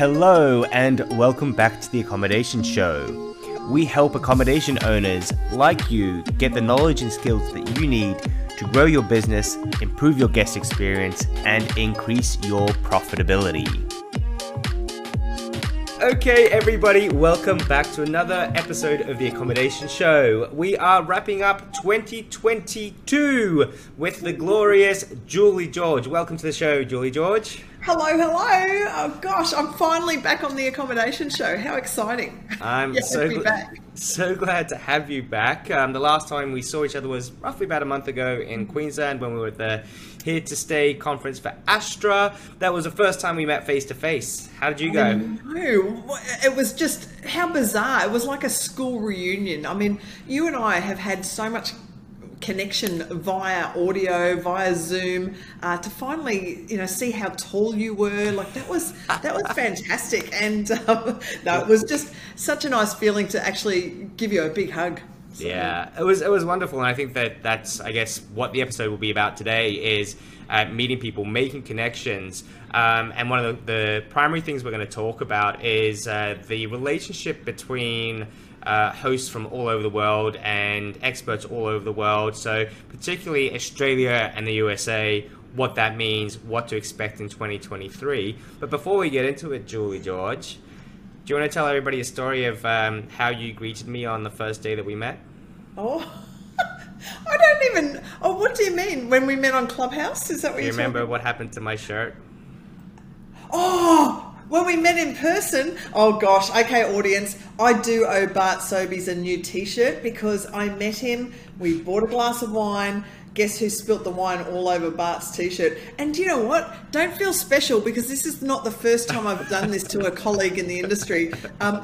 Hello and welcome back to The Accommodation Show. We help accommodation owners like you get the knowledge and skills that you need to grow your business, improve your guest experience, and increase your profitability. Okay, everybody, welcome back to another episode of The Accommodation Show. We are wrapping up 2022 with the glorious Julie George. Welcome to the show, Julie George. Hello, hello. Oh, gosh, I'm finally back on The Accommodation Show. How exciting. I'm so glad to have you back. The last time we saw each other was roughly about a month ago in Queensland when we were at the Here to Stay Conference for ASTRA. That was the first time we met face to face. How did you go? No, it was just, how bizarre. It was like a school reunion. I mean, you and I have had so much connection via audio, via Zoom, to finally, you know, see how tall you were. Like that was fantastic. And no, it was just such a nice feeling to actually give you a big hug. So. Yeah, it was wonderful. And I think that's, I guess, what the episode will be about today is meeting people, making connections. And one of the primary things we're going to talk about is the relationship between hosts from all over the world and experts all over the world. So particularly Australia and the USA, what that means, what to expect in 2023. But before we get into it, Julie George, do you want to tell everybody a story of how you greeted me on the first day that we met? Oh, I don't even... Oh, what do you mean? When we met on Clubhouse? Is that what you're talking about? Do you remember what happened to my shirt? Oh, when we met in person? Oh, gosh. Okay, audience. I do owe Bart Sobeys a new T-shirt because I met him. We bought a glass of wine. Guess who spilt the wine all over Bart's T-shirt? And you know what? Don't feel special because this is not the first time I've done this to a colleague in the industry.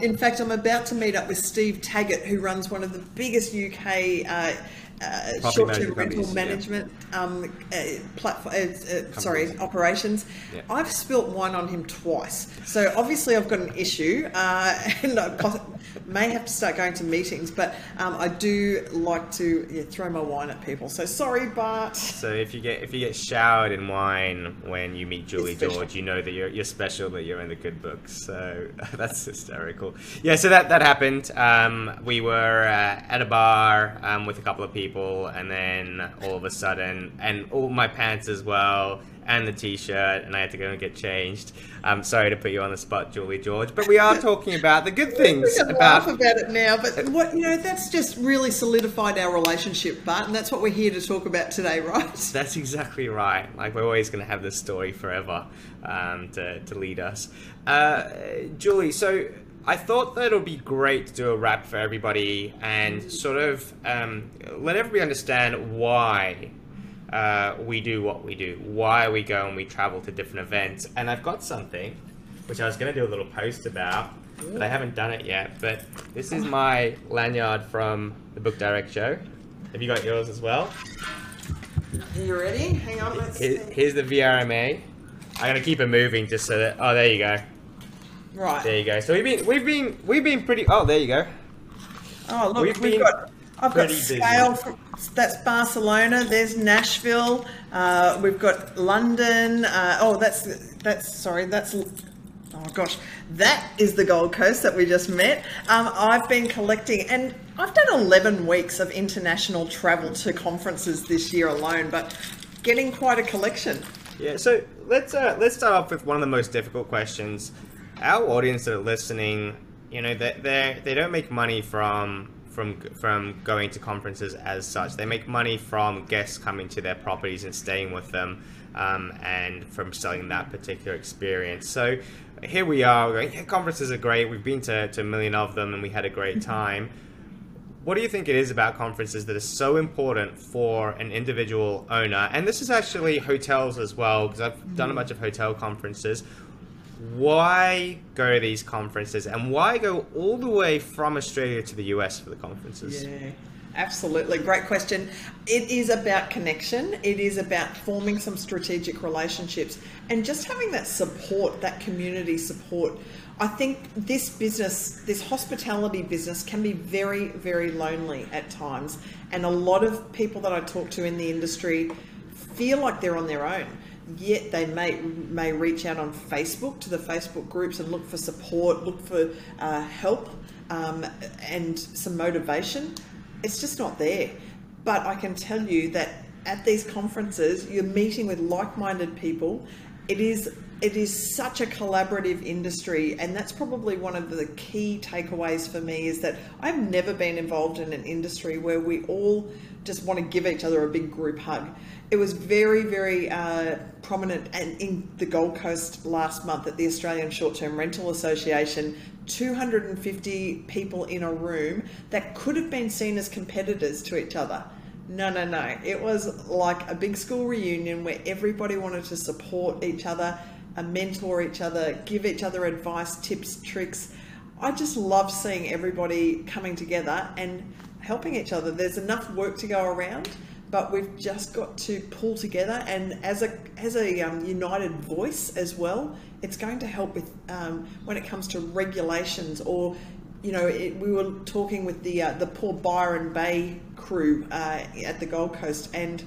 In fact, I'm about to meet up with Steve Taggart, who runs one of the biggest UK short-term rental management operations. Yeah. I've spilt wine on him twice. So obviously I've got an issue and I may have to start going to meetings, but I do like to throw my wine at people. So sorry, Bart. So if you get showered in wine when you meet Julie George, you know that you're special, that you're in the good books. So that's hysterical. Yeah, so that happened. We were at a bar with a couple of people, and then all of a sudden, and all my pants as well, and the T-shirt, and I had to go and get changed. I'm sorry to put you on the spot, Julie George, but we are talking about the good things. We laugh about it now, but what, you know, that's just really solidified our relationship, Bart, and that's what we're here to talk about today, right? That's exactly right. Like, we're always going to have this story forever to lead us. Julie, so I thought that it would be great to do a wrap for everybody and sort of let everybody understand why we do what we do, why we go and we travel to different events. And I've got something which I was going to do a little post about, but I haven't done it yet. But this is my lanyard from the Book Direct Show. Have you got yours as well? Are you ready? Hang on, let's see. Here's the VRMA. I'm going to keep it moving just so that... Oh, there you go. Right. There you go. So we've been pretty... Oh, there you go. Oh, look, I've got Scale from, that's Barcelona. There's Nashville. We've got London. Oh gosh, that is the Gold Coast that we just met. I've been collecting, and I've done 11 weeks of international travel to conferences this year alone, but getting quite a collection. Yeah. So let's start off with one of the most difficult questions. Our audience that are listening, you know, they don't make money from going to conferences as such. They make money from guests coming to their properties and staying with them, and from selling that particular experience. So here we are, we're going, yeah, conferences are great. We've been to a million of them and we had a great time. What do you think it is about conferences that is so important for an individual owner? And this is actually hotels as well, because I've done a bunch of hotel conferences. Why go to these conferences, and why go all the way from Australia to the US for the conferences? Yeah, absolutely. Great question. It is about connection. It is about forming some strategic relationships and just having that support, that community support. I think this business, this hospitality business, can be very, very lonely at times. And a lot of people that I talk to in the industry feel like they're on their own. yet they may reach out on Facebook to the Facebook groups and look for support, look for help and some motivation. It's just not there. But I can tell you that at these conferences, you're meeting with like-minded people. It is such a collaborative industry, and that's probably one of the key takeaways for me, is that I've never been involved in an industry where we all just want to give each other a big group hug. It was very, very prominent in the Gold Coast last month at the Australian Short-Term Rental Association. 250 people in a room that could have been seen as competitors to each other. No. It was like a big school reunion where everybody wanted to support each other, mentor each other, give each other advice, tips, tricks. I just love seeing everybody coming together and helping each other. There's enough work to go around, but we've just got to pull together, and as a united voice as well. It's going to help with when it comes to regulations, or we were talking with the poor Byron Bay crew at the Gold Coast, and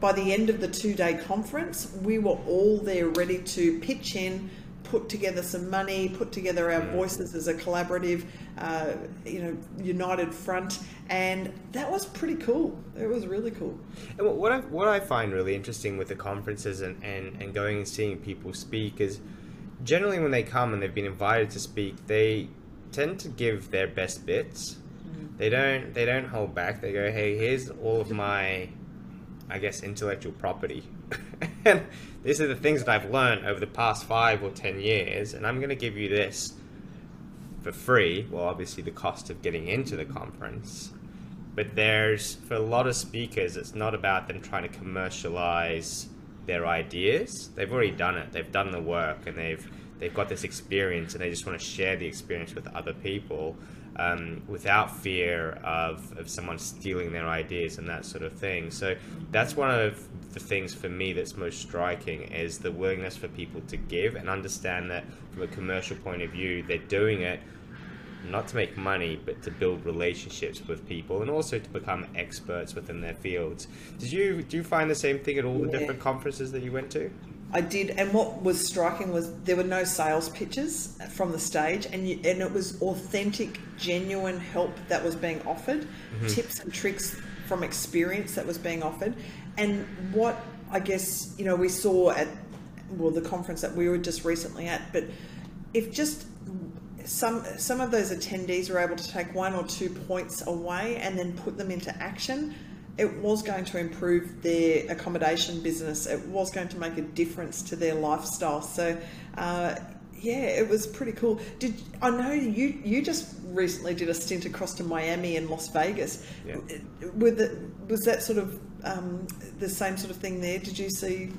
by the end of the two-day conference, we were all there ready to pitch in, put together some money, put together our voices as a collaborative, united front, and that was pretty cool. It was really cool. And what I find really interesting with the conferences and going and seeing people speak is, generally when they come and they've been invited to speak, they tend to give their best bits. Mm-hmm. They don't hold back. They go, hey, here's all of my, I guess, intellectual property. And these are the things that I've learned over the past 5 or 10 years, and I'm going to give you this for free. Well, obviously the cost of getting into the conference, but for a lot of speakers, it's not about them trying to commercialize their ideas. They've already done it. They've done the work, and they've got this experience, and they just want to share the experience with other people without fear of someone stealing their ideas and that sort of thing. So that's one of the things for me that's most striking, is the willingness for people to give and understand that from a commercial point of view, they're doing it not to make money, but to build relationships with people and also to become experts within their fields. Do you find the same thing at all the different conferences that you went to? I did, and what was striking was there were no sales pitches from the stage, and it was authentic, genuine help that was being offered, mm-hmm. tips and tricks from experience that was being offered. And what I guess, we saw at, the conference that we were just recently at, but if just some of those attendees were able to take 1 or 2 points away and then put them into action, it was going to improve their accommodation business. It was going to make a difference to their lifestyle. So, it was pretty cool. I know you just recently did a stint across to Miami and Las Vegas. Yeah. Was that sort of the same sort of thing there? Did you see,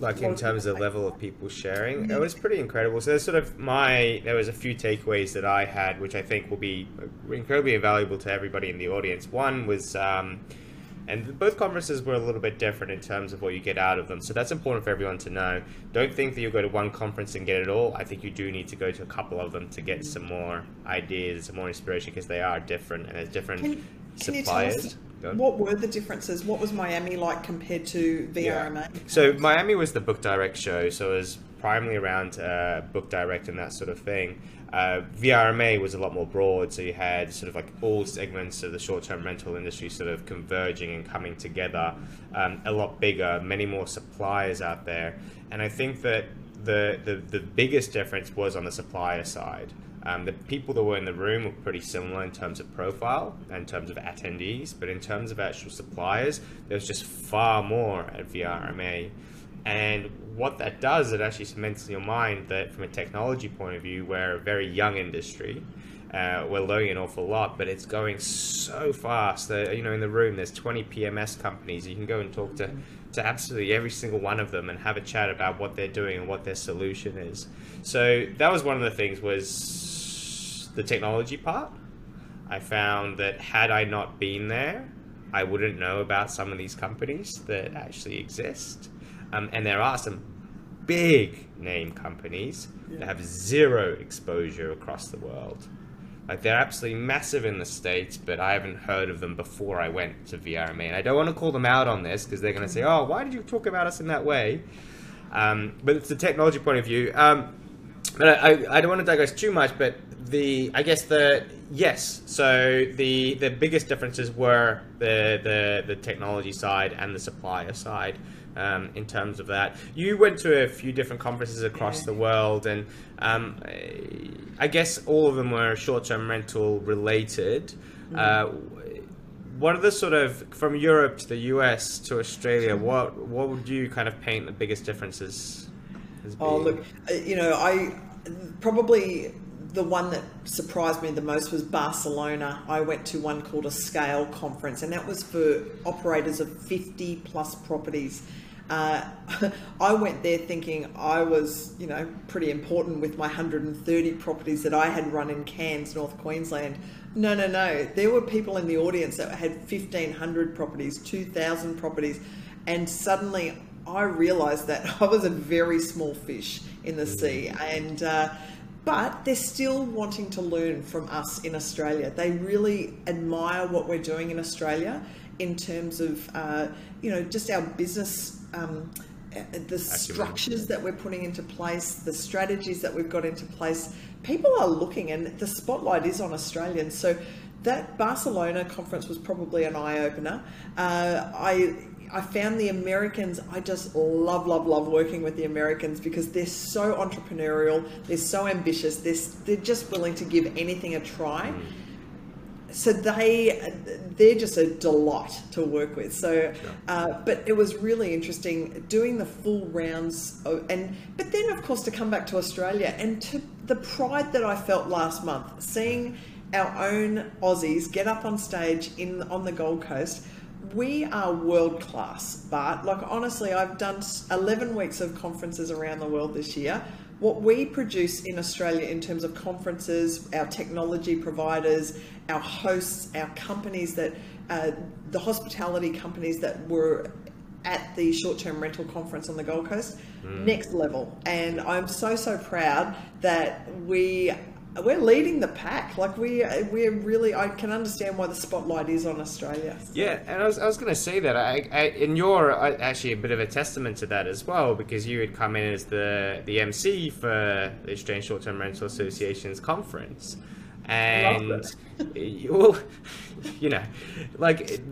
like in terms of the level of people sharing? It was pretty incredible. So there was a few takeaways that I had, which I think will be incredibly invaluable to everybody in the audience. One was, and both conferences were a little bit different in terms of what you get out of them. So that's important for everyone to know. Don't think that you'll go to one conference and get it all. I think you do need to go to a couple of them to get some more ideas, some more inspiration, because they are different and there's different suppliers. What were the differences? What was Miami like compared to VRMA? Yeah. So Miami was the Book Direct show, so it was primarily around Book Direct and that sort of thing. VRMA was a lot more broad, so you had sort of like all segments of the short-term rental industry sort of converging and coming together, a lot bigger, many more suppliers out there. And I think that the biggest difference was on the supplier side. The people that were in the room were pretty similar in terms of profile, in terms of attendees, but in terms of actual suppliers, there's just far more at VRMA. And what that does, it actually cements in your mind that from a technology point of view, we're a very young industry. We're learning an awful lot, but it's going so fast. In the room, there's 20 PMS companies. You can go and talk to absolutely every single one of them and have a chat about what they're doing and what their solution is. So that was one of the things, was the technology part. I found that had I not been there, I wouldn't know about some of these companies that actually exist. And there are some big name companies that have zero exposure across the world. Like, they're absolutely massive in the States, but I haven't heard of them before I went to VRMA. And I don't want to call them out on this because they're going to say, oh, why did you talk about us in that way? But it's a technology point of view. But I don't want to digress too much, but the biggest differences were the technology side and the supplier side. In terms of that, you went to a few different conferences across the world, and I guess all of them were short-term rental related. What are the sort of, from Europe to the US to Australia, what would you kind of paint the biggest differences as being? Oh, look, you know, the one that surprised me the most was Barcelona. I went to one called a Scale conference, and that was for operators of 50 plus properties. I went there thinking I was, you know, pretty important with my 130 properties that I had run in Cairns, North Queensland. No. There were people in the audience that had 1,500 properties, 2,000 properties, and suddenly I realised that I was a very small fish in the sea. And but they're still wanting to learn from us in Australia. They really admire what we're doing in Australia in terms of, you know, just our business, the structures that we're putting into place, the strategies that we've got into place. People are looking, and the spotlight is on Australians. So that Barcelona conference was probably an eye-opener. I found the Americans, I just love working with the Americans because they're so entrepreneurial, they're so ambitious, they're just willing to give anything a try. So they're just a delight to work with. So, but it was really interesting doing the full rounds, but then of course to come back to Australia and to the pride that I felt last month, seeing our own Aussies get up on stage on the Gold Coast. We are world class, Bart. Like, honestly, I've done 11 weeks of conferences around the world this year. What we produce in Australia in terms of conferences, our technology providers, our hosts, our companies that, the hospitality companies that were at the short-term rental conference on the Gold Coast, next level. And I'm so proud that we're leading the pack. Like we're really, I can understand why the spotlight is on Australia. So. Yeah, and I was going to say that you're actually a bit of a testament to that as well, because you had come in as the MC for the Australian Short-Term Rental Association's conference. And well, you know, like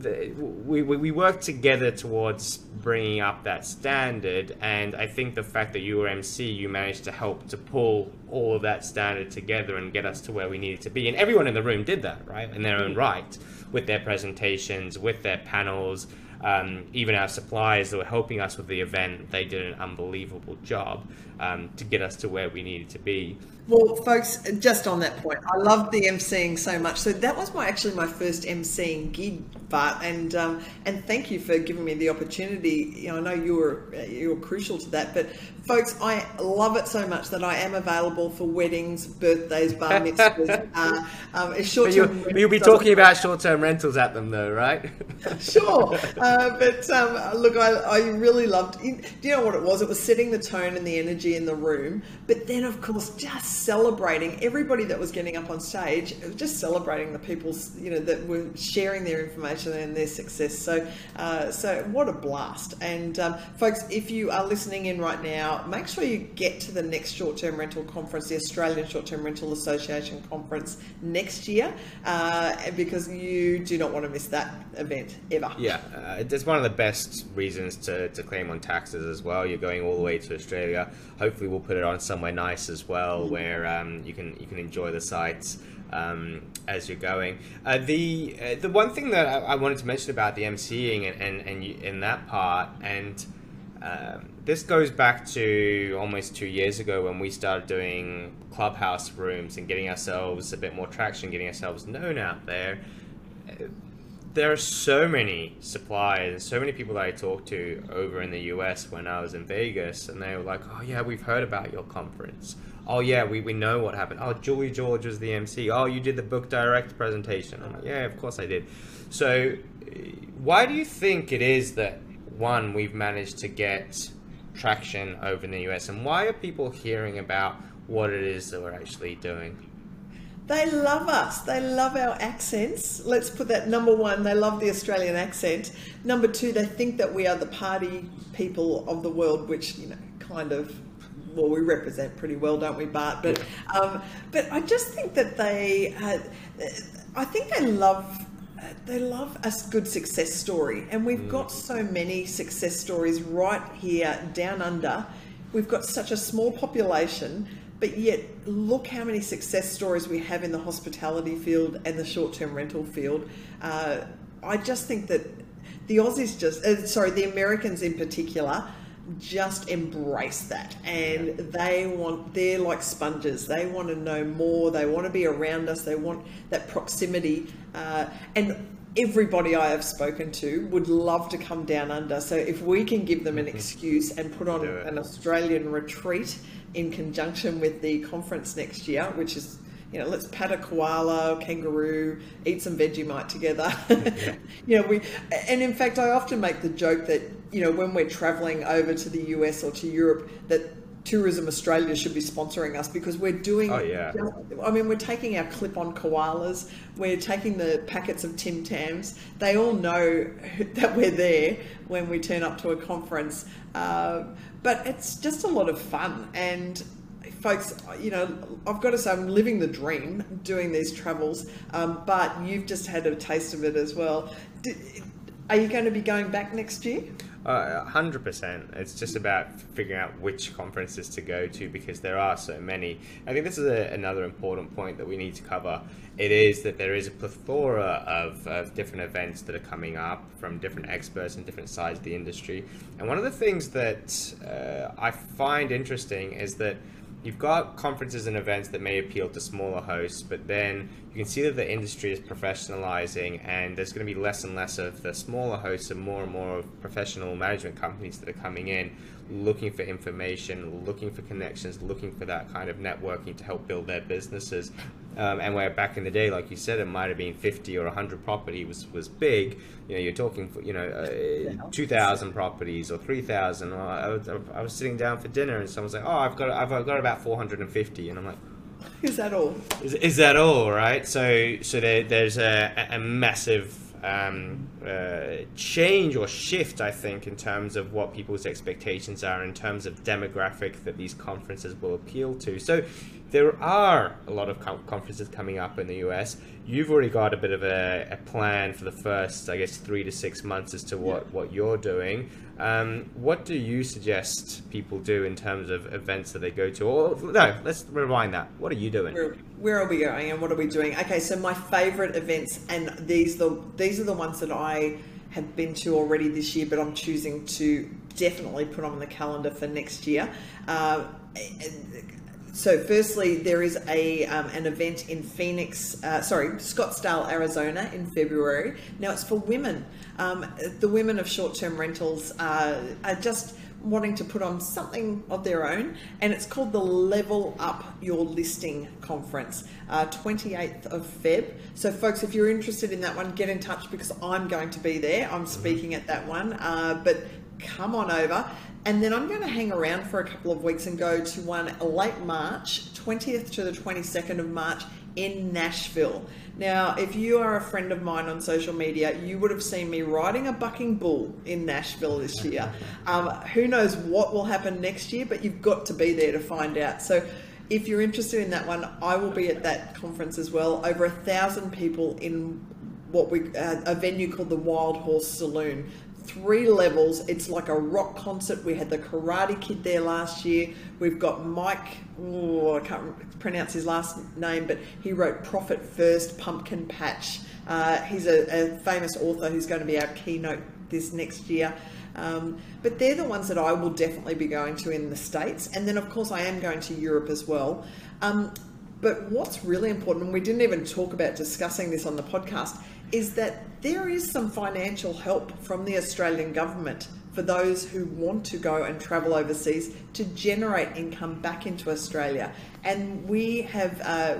we worked together towards bringing up that standard, and I think the fact that you were MC, you managed to help to pull all of that standard together and get us to where we needed to be. And everyone in the room did that, right, in their own right, with their presentations, with their panels. Even our suppliers that were helping us with the event, they did an unbelievable job to get us to where we needed to be. Well, folks, just on that point, I loved the emceeing so much. So that was my first emceeing gig, Bart, and thank you for giving me the opportunity. You know, I know you were crucial to that, but folks, I love it so much that I am available for weddings, birthdays, bar mitzvahs. You'll be talking about short-term rentals at them, though, right? Sure. Look, I really loved. Do you know what it was? It was setting the tone and the energy in the room, but then, of course, just celebrating everybody that was getting up on stage. It was just celebrating the people, you know, that were sharing their information and their success. So, so what a blast! And folks, if you are listening in right now, make sure you get to the next short-term rental conference, the Australian Short-Term Rental Association conference next year, because you do not want to miss that event ever. Yeah. It's one of the best reasons to claim on taxes as well. You're going all the way to Australia. Hopefully we'll put it on somewhere nice as well, where you can enjoy the sights as you're going. The one thing that I wanted to mention about the emceeing and you, in that part, and this goes back to almost 2 years ago when we started doing Clubhouse rooms and getting ourselves a bit more traction, getting ourselves known out there. There are so many suppliers, so many people that I talked to over in the US when I was in Vegas, and they were like, oh yeah, we've heard about your conference. Oh yeah, we know what happened. Oh, Julie George was the MC. Oh, you did the Book Direct presentation. I'm like, yeah, of course I did. So why do you think it is that, one, we've managed to get traction over in the US, and why are people hearing about what it is that we're actually doing? They love us. They love our accents. Let's put that number one. They love the Australian accent. Number two, they think that we are the party people of the world, which, you know, kind of, well, we represent pretty well, don't we, Bart? But yeah. But I just think that they, I think they love a good success story, and we've got so many success stories right here down under. We've got such a small population, but yet look how many success stories we have in the hospitality field and the short-term rental field. I just think that the Aussies just, sorry, the Americans in particular, just embrace that, and they want, they're like sponges, they want to know more, they want to be around us, they want that proximity, and everybody I have spoken to would love to come down under. So if we can give them an excuse and put on an Australian retreat in conjunction with the conference next year, which is, you know, let's pat a koala, kangaroo, eat some Vegemite together. You know, we, and in fact, I often make the joke that, you know, when we're traveling over to the US or to Europe, that Tourism Australia should be sponsoring us, because we're doing, I mean, we're taking our clip-on koalas, we're taking the packets of Tim Tams. They all know that we're there when we turn up to a conference. But it's just a lot of fun. And folks, you know, I've got to say, I'm living the dream doing these travels, but you've just had a taste of it as well. Are you going to be going back next year? 100%. It's just about figuring out which conferences to go to, because there are so many. I think this is another important point that we need to cover. It is that there is a plethora of different events that are coming up from different experts and different sides of the industry. And one of the things that I find interesting is that you've got conferences and events that may appeal to smaller hosts, but then you can see that the industry is professionalizing, and there's going to be less and less of the smaller hosts and more of professional management companies that are coming in, looking for information, looking for connections, looking for that kind of networking to help build their businesses. And where back in the day, like you said, it might have been 50 or 100 property was big. You know, you're talking, you know, 2,000 properties or 3,000. I was sitting down for dinner and someone's like, oh, I've got about 450, and I'm like, is that all? Is that all, right? So there's a massive change or shift, I think, in terms of what people's expectations are, in terms of demographic that these conferences will appeal to. So there are a lot of conferences coming up in the US. You've already got a bit of a plan for the first, I guess, 3 to 6 months as to what you're doing. What do you suggest people do in terms of events that they go to? Or no, let's rewind that. What are you doing? Where are we going and what are we doing? Okay, so my favorite events, and these are the ones that I have been to already this year, but I'm choosing to definitely put on the calendar for next year. So firstly, there is an event in Scottsdale, Arizona in February. Now it's for women. The women of short-term rentals are just wanting to put on something of their own, and it's called the Level Up Your Listing Conference, 28th of Feb. So folks, if you're interested in that one, get in touch, because I'm going to be there. I'm speaking at that one, but come on over. And then I'm going to hang around for a couple of weeks and go to one late March, 20th to the 22nd of March in Nashville. Now, if you are a friend of mine on social media, you would have seen me riding a bucking bull in Nashville this year. Who knows what will happen next year, but you've got to be there to find out. So if you're interested in that one, I will be at that conference as well. Over 1,000 people in a venue called the Wild Horse Saloon. 3 levels. It's like a rock concert. We had the Karate Kid there last year. We've got Mike, I can't pronounce his last name, but he wrote Profit First, Pumpkin Patch. He's a famous author who's going to be our keynote this next year. But they're the ones that I will definitely be going to in the States. And then, of course, I am going to Europe as well. But what's really important, and we didn't even talk about discussing this on the podcast, is that there is some financial help from the Australian government for those who want to go and travel overseas to generate income back into Australia. And we have, I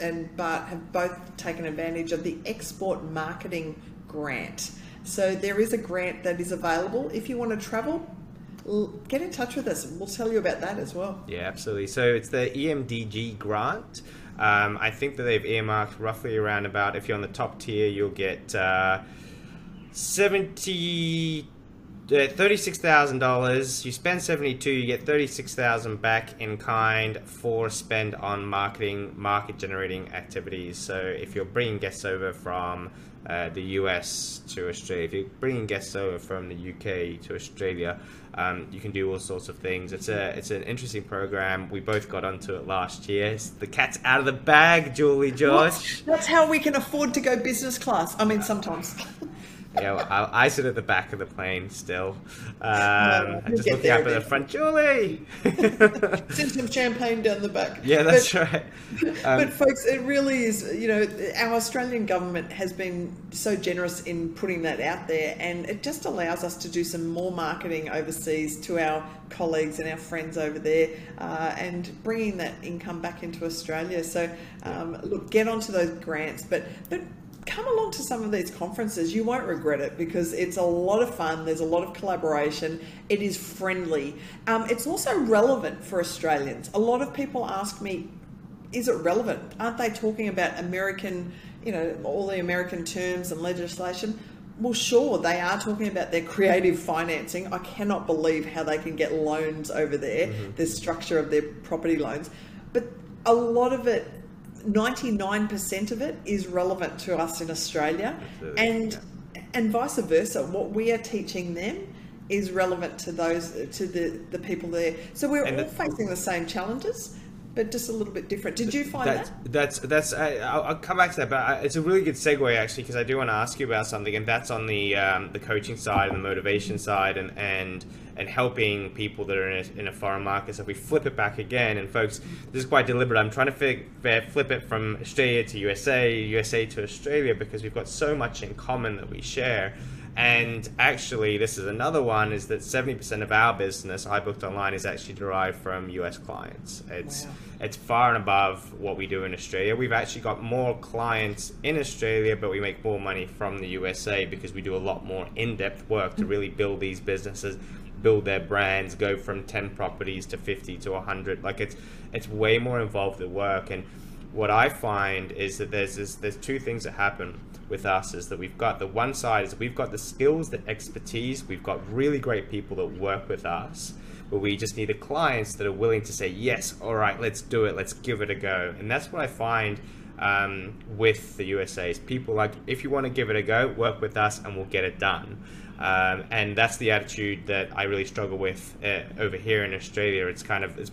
and Bart have both taken advantage of the Export Marketing Grant. So there is a grant that is available if you want to travel. Get in touch with us and we'll tell you about that as well. Yeah, absolutely. So it's the EMDG grant. I think that they've earmarked roughly around about, if you're on the top tier, you'll get $36,000. You spend $72,000, you get $36,000 back in kind for spend on marketing, market generating activities. So if you're bringing guests over from the US to Australia, if you're bringing guests over from the UK to Australia, you can do all sorts of things. It's an interesting program. We both got onto it last year. It's the cat's out of the bag, Julie George. That's how we can afford to go business class. I mean, sometimes. Yeah, well, I sit at the back of the plane still. Just looking up at the front, Julie! Send some champagne down the back. Yeah, that's right. But folks, it really is, you know, our Australian government has been so generous in putting that out there, and it just allows us to do some more marketing overseas to our colleagues and our friends over there, and bringing that income back into Australia. So, look, get onto those grants, but come along to some of these conferences. You won't regret it, because it's a lot of fun. There's a lot of collaboration. It is friendly. It's also relevant for Australians. A lot of people ask me, is it relevant? Aren't they talking about American, you know, all the American terms and legislation? Well, sure, they are talking about their creative financing. I cannot believe how they can get loans over there, the structure of their property loans. But a lot of it, 99% of it, is relevant to us in Australia. Absolutely. and vice versa. What we are teaching them is relevant to those, to the people there. So we're all facing the same challenges, but just a little bit different. Did you find that? I'll come back to that, but it's a really good segue actually, because I do want to ask you about something, and that's on the coaching side and the motivation side, and helping people that are in a foreign market. So if we flip it back again, and folks, this is quite deliberate. I'm trying to flip it from Australia to USA, USA to Australia, because we've got so much in common that we share. And actually, this is another one, is that 70% of our business, iBooked Online, is actually derived from US clients. It's far and above what we do in Australia. We've actually got more clients in Australia, but we make more money from the USA, because we do a lot more in-depth work to really build these businesses, build their brands, go from 10 properties to 50 to 100. Like it's way more involved at work. And what I find is that there's two things that happen with us, is that we've got the one side is we've got the skills, the expertise, we've got really great people that work with us, but we just need the clients that are willing to say, yes, all right, let's do it, let's give it a go. And that's what I find with the USA, is people like, if you want to give it a go, work with us and we'll get it done. And that's the attitude that I really struggle with over here in Australia. It's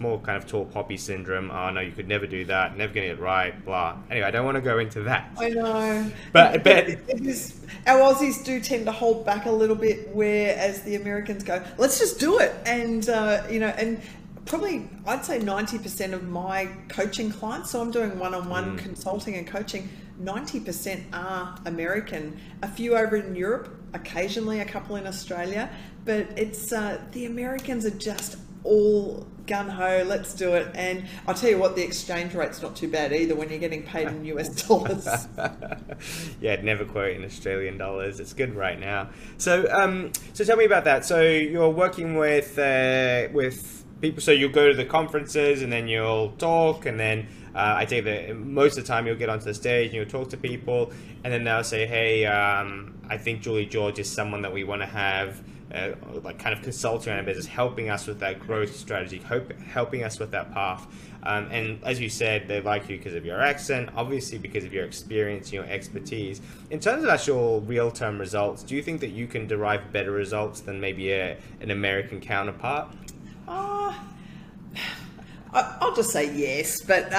more kind of tall poppy syndrome. Oh no, you could never do that. Never gonna get it right. Blah. Anyway, I don't want to go into that. I know. But it is, our Aussies do tend to hold back a little bit, whereas the Americans go, let's just do it. And probably I'd say 90% of my coaching clients, so I'm doing one-on-one consulting and coaching, 90% are American, a few over in Europe, occasionally a couple in Australia, but it's the Americans are just all gung-ho, let's do it. And I'll tell you what, the exchange rate's not too bad either when you're getting paid in US dollars. Yeah, never quote in Australian dollars. It's good right now. So so tell me about that. So you're working with people, so you'll go to the conferences and then you'll talk, and then I take that most of the time you'll get onto the stage and you'll talk to people, and then they'll say, hey, I think Julie George is someone that we want to have like kind of consulting on our business, helping us with that growth strategy, helping us with that path. And as you said, they like you because of your accent, obviously because of your experience and your expertise. In terms of actual real-term results, do you think that you can derive better results than maybe an American counterpart? I'll just say yes, but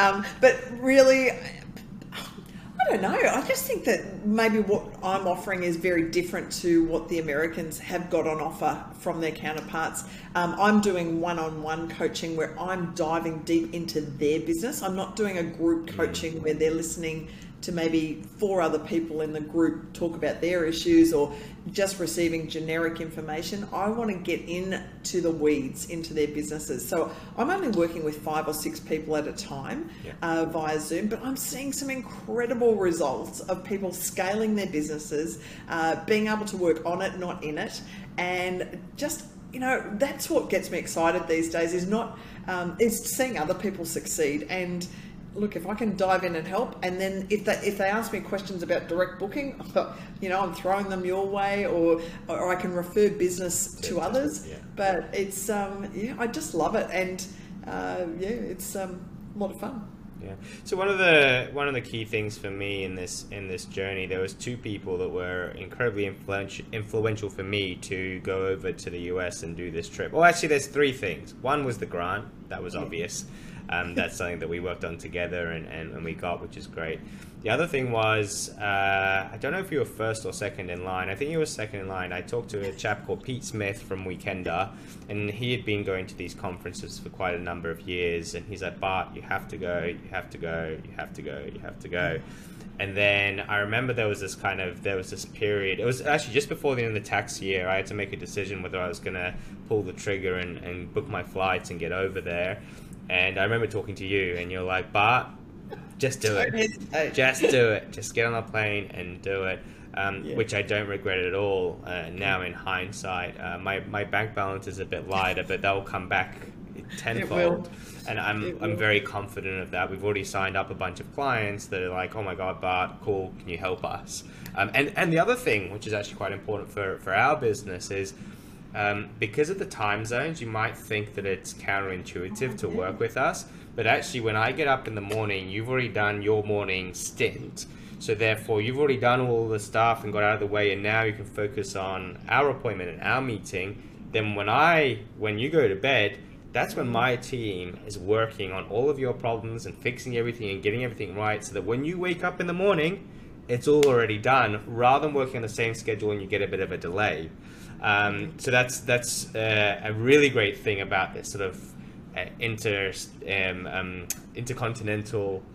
really, I don't know. I just think that maybe what I'm offering is very different to what the Americans have got on offer from their counterparts. I'm doing one-on-one coaching where I'm diving deep into their business. I'm not doing a group coaching where they're listening to maybe 4 other people in the group talk about their issues, or just receiving generic information. I want to get into the weeds, into their businesses. So I'm only working with 5 or 6 people at a time via Zoom, but I'm seeing some incredible results of people scaling their businesses, being able to work on it, not in it. And just, you know, that's what gets me excited these days, is seeing other people succeed. And look, if I can dive in and help, and then if they ask me questions about direct booking, I'm throwing them your way, or I can refer business to others. Yeah. But it's I just love it, and it's a lot of fun. Yeah. So one of the key things for me in this journey, there was two people that were incredibly influential for me to go over to the US and do this trip. Well, actually, there's three things. One was the grant. That was obvious. That's something that we worked on together and we got, which is great. The other thing was, I don't know if you were first or second in line. I think you were second in line. I talked to a chap called Pete Smith from Weekender, and he had been going to these conferences for quite a number of years. And he's like, Bart, you have to go, you have to go, you have to go, you have to go. And then I remember there was this period, it was actually just before the end of the tax year, I had to make a decision whether I was going to pull the trigger and book my flights and get over there. And I remember talking to you, and you're like, Bart, just do it. Just do it. Just get on a plane and do it, which I don't regret at all now in hindsight. My bank balance is a bit lighter, but that will come back tenfold. And I'm very confident of that. We've already signed up a bunch of clients that are like, oh my God, Bart, cool, can you help us? And the other thing, which is actually quite important for our business is, because of the time zones, you might think that it's counterintuitive to work with us, but actually when I get up in the morning, you've already done your morning stint. So therefore you've already done all the stuff and got out of the way, and now you can focus on our appointment and our meeting. Then when you go to bed, that's when my team is working on all of your problems and fixing everything and getting everything right, so that when you wake up in the morning, it's all already done, rather than working on the same schedule and you get a bit of a delay. So that's a really great thing about this sort of intercontinental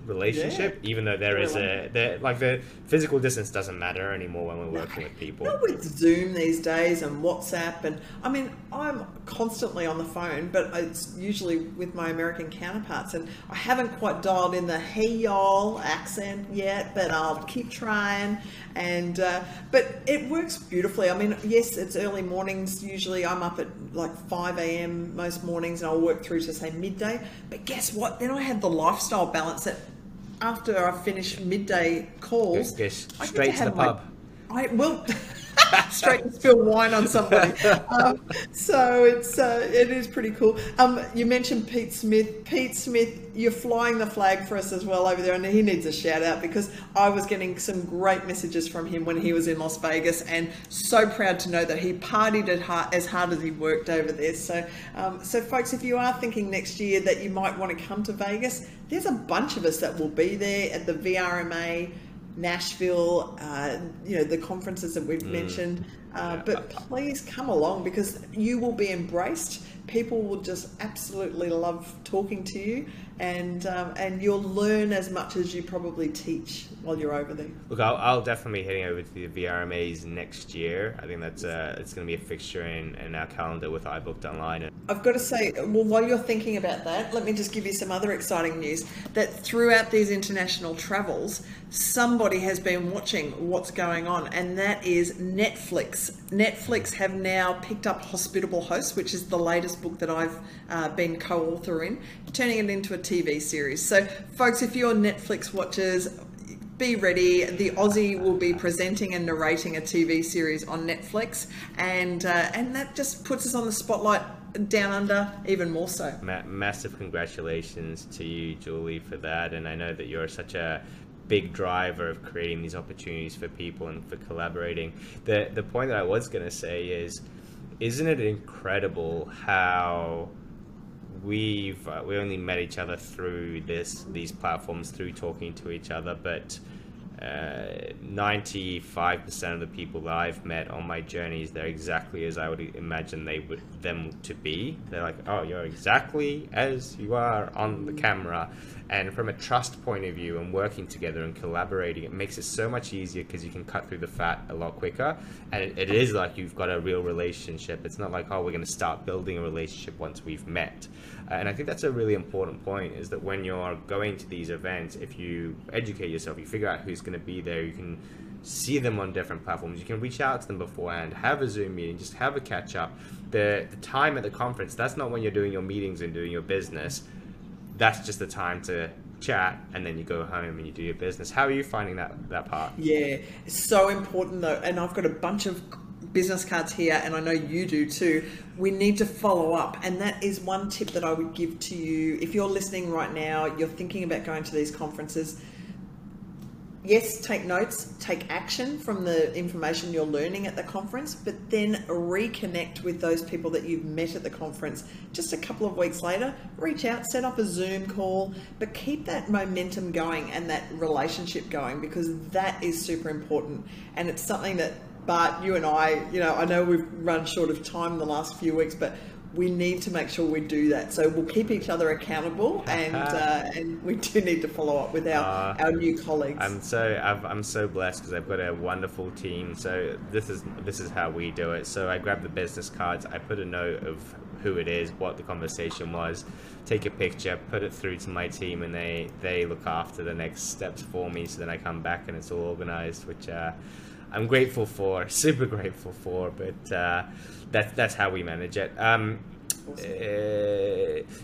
relationship. Yeah. Even though the physical distance doesn't matter anymore when we're working with people. Not with Zoom these days and WhatsApp, and I mean I'm constantly on the phone, but it's usually with my American counterparts, and I haven't quite dialed in the hey y'all accent yet, but I'll keep trying. And but it works beautifully. I mean, yes, it's early mornings. Usually I'm up at like 5 a.m. most mornings, and I'll work through to say midday. But guess what? Then I had the lifestyle balance that after I finish midday calls, I straight to the pub. Straight to spill wine on somebody. So it is pretty cool. You mentioned Pete Smith. Pete Smith, you're flying the flag for us as well over there, and he needs a shout out because I was getting some great messages from him when he was in Las Vegas, and so proud to know that he partied as hard as he worked over there. So, so folks, if you are thinking next year that you might want to come to Vegas, there's a bunch of us that will be there at the VRMA. Nashville, the conferences that we've mentioned, but please come along because you will be embraced. People will just absolutely love talking to you, and you'll learn as much as you probably teach while you're over there. Look, I'll definitely be heading over to the VRMAs next year. I think that's it's going to be a fixture in our calendar with iBooked Online. I've got to say, well, while you're thinking about that, let me just give you some other exciting news that throughout these international travels, somebody has been watching what's going on, and that is Netflix. Netflix have now picked up Hospitable Hosts, which is the latest book that I've been co-author in, turning it into a TV series. So folks, if you're Netflix watchers, be ready. The Aussie will be presenting and narrating a TV series on Netflix, and that just puts us on the spotlight down under even more so. Massive congratulations to you, Julie, for that, and I know that you're such a big driver of creating these opportunities for people and for collaborating. The point that I was going to say is, isn't it incredible how we only met each other through these platforms, through talking to each other, but 95% of the people that I've met on my journeys, they're exactly as I would imagine them to be. They're like, oh, you're exactly as you are on the camera. And from a trust point of view and working together and collaborating, it makes it so much easier because you can cut through the fat a lot quicker. And it is like you've got a real relationship. It's not like, oh, we're going to start building a relationship once we've met. And I think that's a really important point, is that when you're going to these events, if you educate yourself, you figure out who's going to be there, you can see them on different platforms, you can reach out to them beforehand, have a Zoom meeting, just have a catch up. The time at the conference, that's not when you're doing your meetings and doing your business. that's just the time to chat, and then you go home and you do your business. How are you finding that part? Yeah, it's so important though, and I've got a bunch of business cards here, and I know you do too. We need to follow up, and that is one tip that I would give to you. If you're listening right now, you're thinking about going to these conferences, yes, take notes, take action from the information you're learning at the conference, but then reconnect with those people that you've met at the conference. Just a couple of weeks later, reach out, set up a Zoom call, but keep that momentum going and that relationship going, because that is super important. And it's something that, Bart, you and I, I know we've run short of time the last few weeks, but we need to make sure we do that. So we'll keep each other accountable, and we do need to follow up with our new colleagues. I'm so blessed because I've got a wonderful team. So this is how we do it. So I grab the business cards, I put a note of who it is, what the conversation was, take a picture, put it through to my team, and they look after the next steps for me. So then I come back and it's all organized, which I'm grateful for, super grateful for, but that's how we manage it.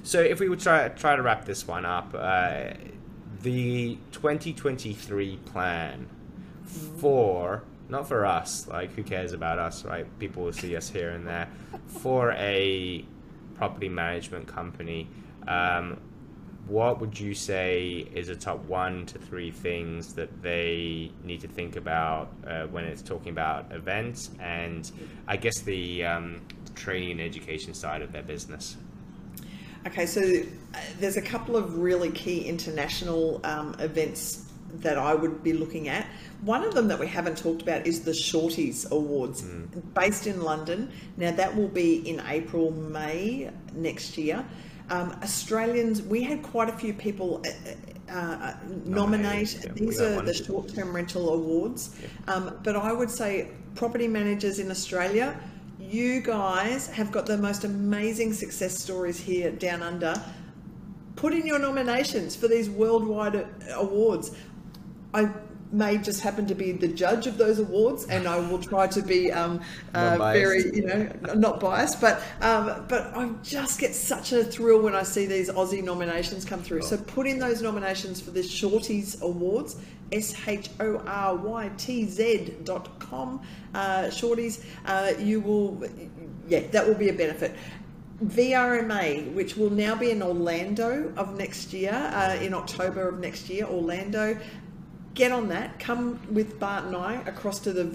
So if we would try to wrap this one up, the 2023 plan for, not for us, like who cares about us, right? People will see us here and there. For a property management company, what would you say is the top 1 to 3 things that they need to think about when it's talking about events and I guess the training and education side of their business? Okay, so there's a couple of really key international events that I would be looking at. One of them that we haven't talked about is the Shortyz Awards, based in London. Now that will be in April, May next year. Australians, we had quite a few people nominate. Yeah, these are the Short-Term Rental Awards. Yeah. But I would say property managers in Australia, you guys have got the most amazing success stories here down under. Put in your nominations for these worldwide awards. I may just happen to be the judge of those awards, and I will try to be not biased, but I just get such a thrill when I see these Aussie nominations come through. So put in those nominations for the Shortyz Awards, shortyz.com, Shortyz. That will be a benefit. VRMA, which will now be in Orlando of next year, in October of next year, Orlando. Get on that. Come with Bart and I across to the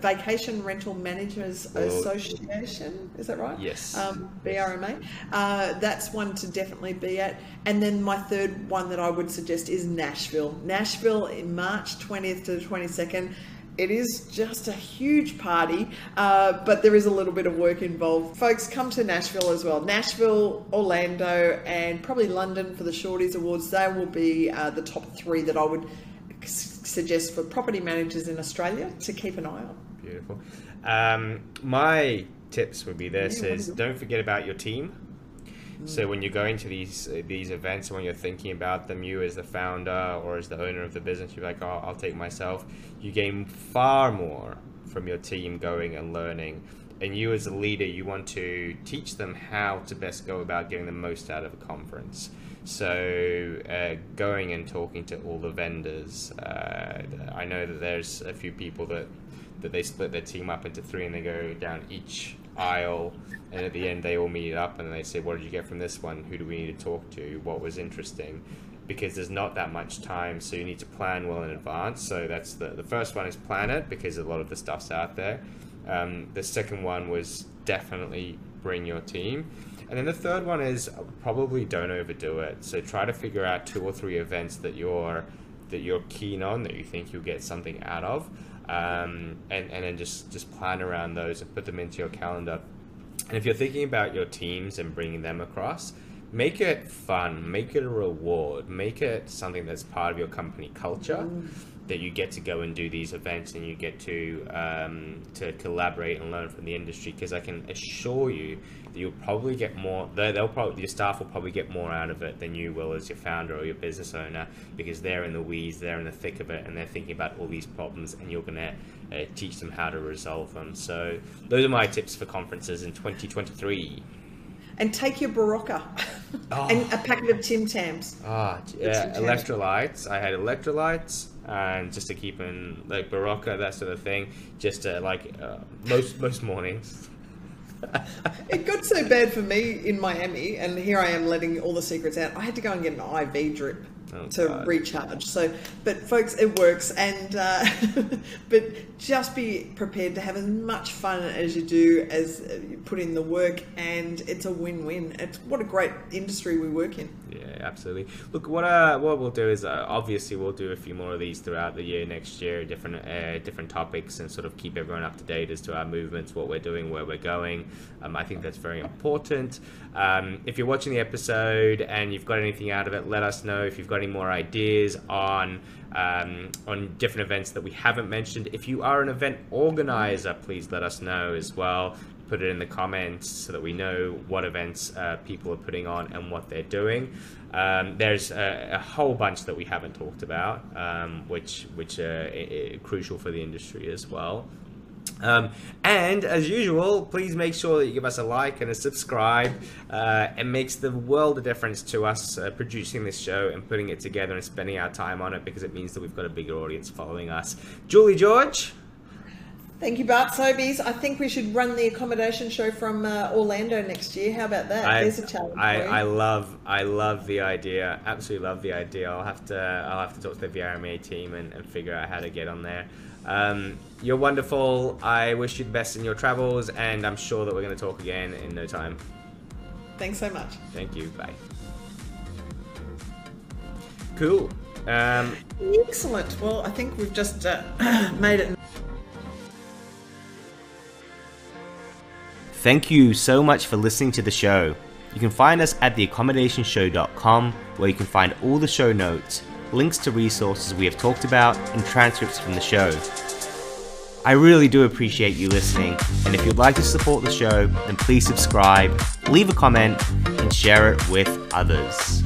Vacation Rental Managers Association. Is that right? Yes. VRMA. That's one to definitely be at. And then my third one that I would suggest is Nashville. Nashville in March 20th to the 22nd. It is just a huge party, but there is a little bit of work involved. Folks, come to Nashville as well. Nashville, Orlando, and probably London for the Shortyz Awards. They will be the top 3 that I would suggest for property managers in Australia to keep an eye on. Beautiful. My tips would be this, is don't forget about your team. So when you're going to these events, when you're thinking about them, you as the founder or as the owner of the business, you're like, oh, I'll take myself. You gain far more from your team going and learning. And you as a leader, you want to teach them how to best go about getting the most out of a conference. So going and talking to all the vendors. I know that there's a few people that they split their team up into 3 and they go down each aisle, and at the end they all meet up and they say, what did you get from this one? Who do we need to talk to? What was interesting? Because there's not that much time, so you need to plan well in advance. So that's the first one is plan it, because a lot of the stuff's out there. The second one was definitely bring your team. And then the third one is probably don't overdo it. So try to figure out 2 or 3 events that you're keen on, that you think you'll get something out of. And then just plan around those and put them into your calendar. And if you're thinking about your teams and bringing them across, make it fun, make it a reward, make it something that's part of your company culture, that you get to go and do these events and you get to collaborate and learn from the industry. Because I can assure you that you'll probably get more, your staff will probably get more out of it than you will as your founder or your business owner, because they're in the weeds, they're in the thick of it, and they're thinking about all these problems, and you're going to teach them how to resolve them. So those are my tips for conferences in 2023. And take your Barocca. Oh. And a packet of Tim Tams. Ah, oh, yeah, electrolytes. I had electrolytes, and just to keep in like Barocca, that sort of thing, just to like most mornings. It got so bad for me in Miami, and here I am letting all the secrets out. I had to go and get an IV drip to recharge. So, but folks, it works, and but just be prepared to have as much fun as you do, as you put in the work, and it's a win-win. It's what a great industry we work in. Yeah, absolutely. Look, what we'll do is obviously we'll do a few more of these throughout the year next year, different topics, and sort of keep everyone up to date as to our movements, what we're doing, where we're going. I think that's very important. If you're watching the episode and you've got anything out of it, let us know. If you've got any more ideas on different events that we haven't mentioned. If you are an event organizer, please let us know as well. Put it in the comments so that we know what events people are putting on and what they're doing. There's a whole bunch that we haven't talked about, which are crucial for the industry as well. And as usual, please make sure that you give us a like and a subscribe. It makes the world a difference to us producing this show and putting it together and spending our time on it, because it means that we've got a bigger audience following us. Julie George. Thank you, Bart Sobeys. I think we should run the accommodation show from Orlando next year. How about that? There's a challenge. I love the idea. Absolutely love the idea. I'll have to talk to the VRMA team and figure out how to get on there. You're wonderful. I wish you the best in your travels, and I'm sure that we're going to talk again in no time. Thanks so much. Thank you. Bye. Cool. Excellent. Well, I think we've just made it. Thank you so much for listening to the show. You can find us at theaccommodationshow.com, where you can find all the show notes, links to resources we have talked about, and transcripts from the show. I really do appreciate you listening, and if you'd like to support the show, then please subscribe, leave a comment, and share it with others.